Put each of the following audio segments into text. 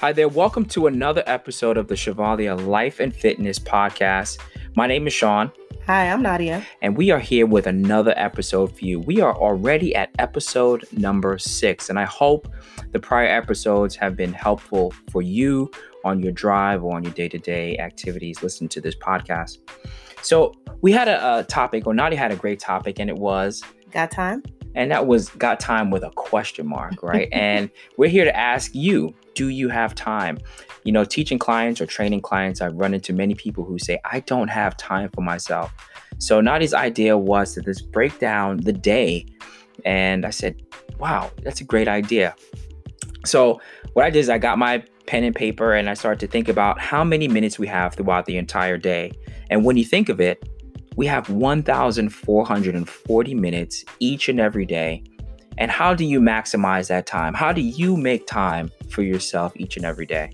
Hi there, welcome to another episode of the Chevalier Life and Fitness Podcast. My name is Sean. Hi, I'm Nadia. And we are here with another episode for you. We are already at episode number 6, and I hope the prior episodes have been helpful for you on your drive or on your day-to-day activities listening to this podcast. So we had a topic, or Nadia had a great topic, and it was... Got time? And that was got time with a question mark, right? And we're here to ask you, do you have time? You know, teaching clients or training clients, I've run into many people who say, I don't have time for myself. So Nadia's idea was to just break down the day. And I said, wow, that's a great idea. So what I did is I got my pen and paper and I started to think about how many minutes we have throughout the entire day. And when you think of it, we have 1,440 minutes each and every day. And how do you maximize that time? How do you make time for yourself each and every day?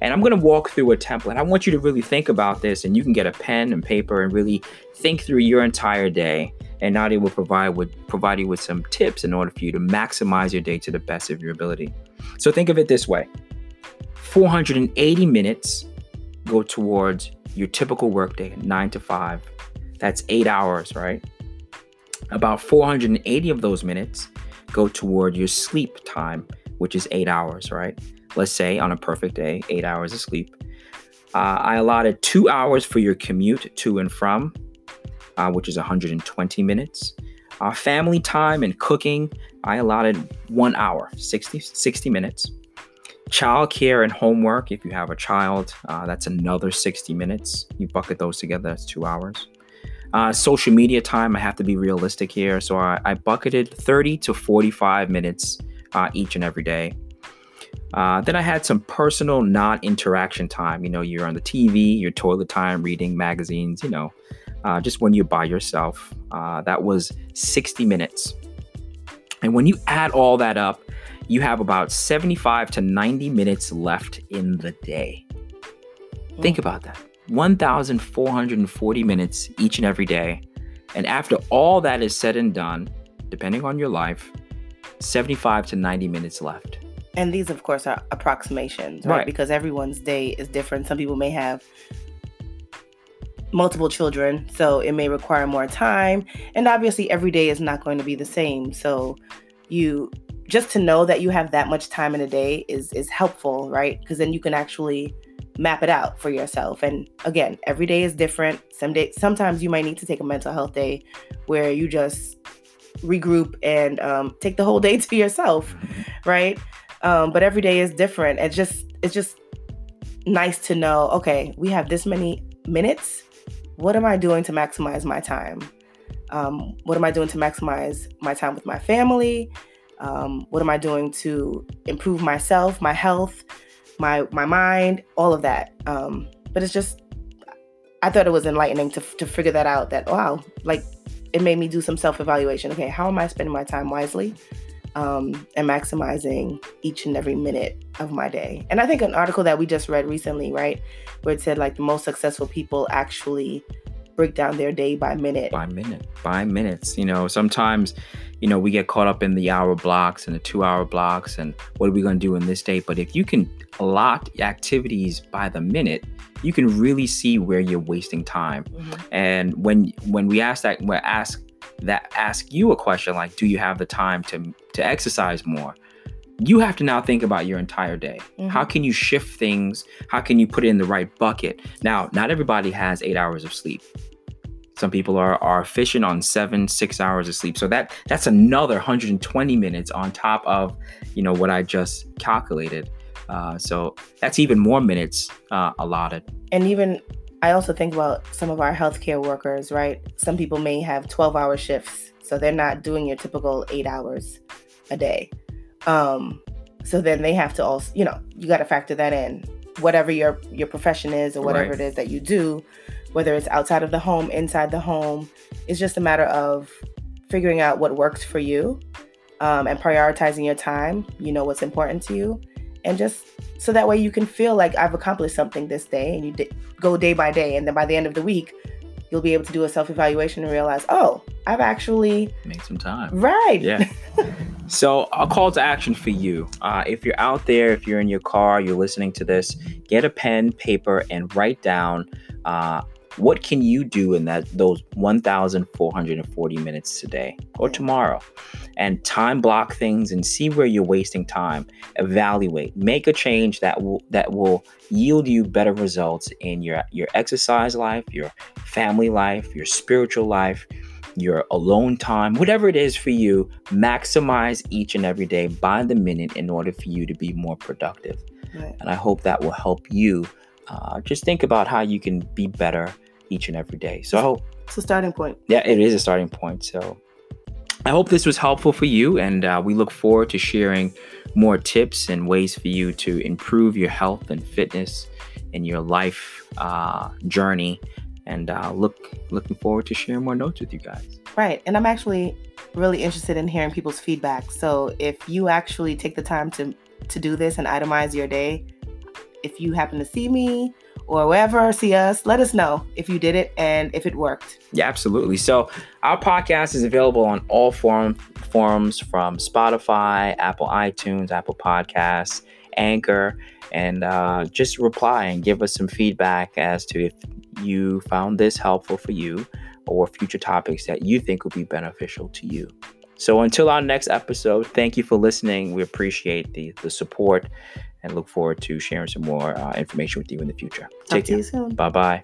And I'm going to walk through a template. I want you to really think about this, and you can get a pen and paper and really think through your entire day. And Nadia will provide you with some tips in order for you to maximize your day to the best of your ability. So think of it this way. 480 minutes go towards your typical workday, 9 to 5. That's 8 hours, right? About 480 of those minutes go toward your sleep time, which is 8 hours, right? Let's say on a perfect day, 8 hours of sleep. I allotted 2 hours for your commute to and from, which is 120 minutes. Family time and cooking, I allotted 1 hour, 60 minutes. Child care and homework, if you have a child, that's another 60 minutes. You bucket those together, that's 2 hours. Social media time, I have to be realistic here. So I bucketed 30 to 45 minutes each and every day. Then I had some personal non-interaction time. You know, you're on the TV, your toilet time, reading magazines, you know, just when you're by yourself. That was 60 minutes. And when you add all that up, you have about 75 to 90 minutes left in the day. Mm. Think about that. 1,440 minutes each and every day. And after all that is said and done, depending on your life, 75 to 90 minutes left. And these, of course, are approximations, right? Because everyone's day is different. Some people may have multiple children, so it may require more time. And obviously, every day is not going to be the same. So you just to know that you have that much time in a day is helpful, right? Because then you can actually map it out for yourself. And again, every day is different. Sometimes you might need to take a mental health day where you just regroup and take the whole day to yourself, right? But every day is different. It's just nice to know, okay, we have this many minutes. What am I doing to maximize my time? What am I doing to maximize my time with my family? What am I doing to improve myself, my health, my mind, all of that. But it's just, I thought it was enlightening to figure that out, that, wow, like it made me do some self-evaluation. Okay, how am I spending my time wisely and maximizing each and every minute of my day? And I think an article that we just read recently, right, where it said like the most successful people actually break down their day by minute. By minutes. You know, sometimes, you know, we get caught up in the hour blocks and the 2 hour blocks and what are we going to do in this day? But if you can allot activities by the minute, you can really see where you're wasting time. Mm-hmm. And when we ask that, ask you a question like, do you have the time to exercise more? You have to now think about your entire day. Mm-hmm. How can you shift things? How can you put it in the right bucket? Now, not everybody has 8 hours of sleep. Some people are fishing on 7-6 hours of sleep. So that's another 120 minutes on top of, you know, what I just calculated. So that's even more minutes allotted. And even I also think about some of our healthcare workers, right? Some people may have 12-hour shifts, so they're not doing your typical 8 hours a day. So then they have to also, you know, you got to factor that in, whatever your profession is or whatever right. It is that you do, whether it's outside of the home, inside the home, it's just a matter of figuring out what works for you, and prioritizing your time, you know, what's important to you. And just so that way you can feel like I've accomplished something this day, and you go day by day. And then by the end of the week, you'll be able to do a self-evaluation and realize, oh, I've actually made some time. Right. Yeah. So a call to action for you. If you're out there, if you're in your car, you're listening to this, get a pen, paper, and write down what can you do in those 1,440 minutes today or tomorrow, and time block things and see where you're wasting time. Evaluate, make a change that will yield you better results in your exercise life, your family life, your spiritual life, your alone time, whatever it is for you. Maximize each and every day by the minute in order for you to be more productive. Right. And I hope that will help you just think about how you can be better each and every day. So it's a starting point. Yeah, it is a starting point. So I hope this was helpful for you, and we look forward to sharing more tips and ways for you to improve your health and fitness and your life journey. And looking forward to sharing more notes with you guys. Right. And I'm actually really interested in hearing people's feedback. So if you actually take the time to do this and itemize your day, if you happen to see me or wherever, see us, let us know if you did it and if it worked. Yeah, absolutely. So our podcast is available on all forums from Spotify, Apple iTunes, Apple Podcasts, Anchor, and just reply and give us some feedback as to if you found this helpful for you or future topics that you think will be beneficial to you. So until our next episode, thank you for listening. We appreciate the support and look forward to sharing some more information with you in the future. Take care. Talk to you soon. Bye-bye.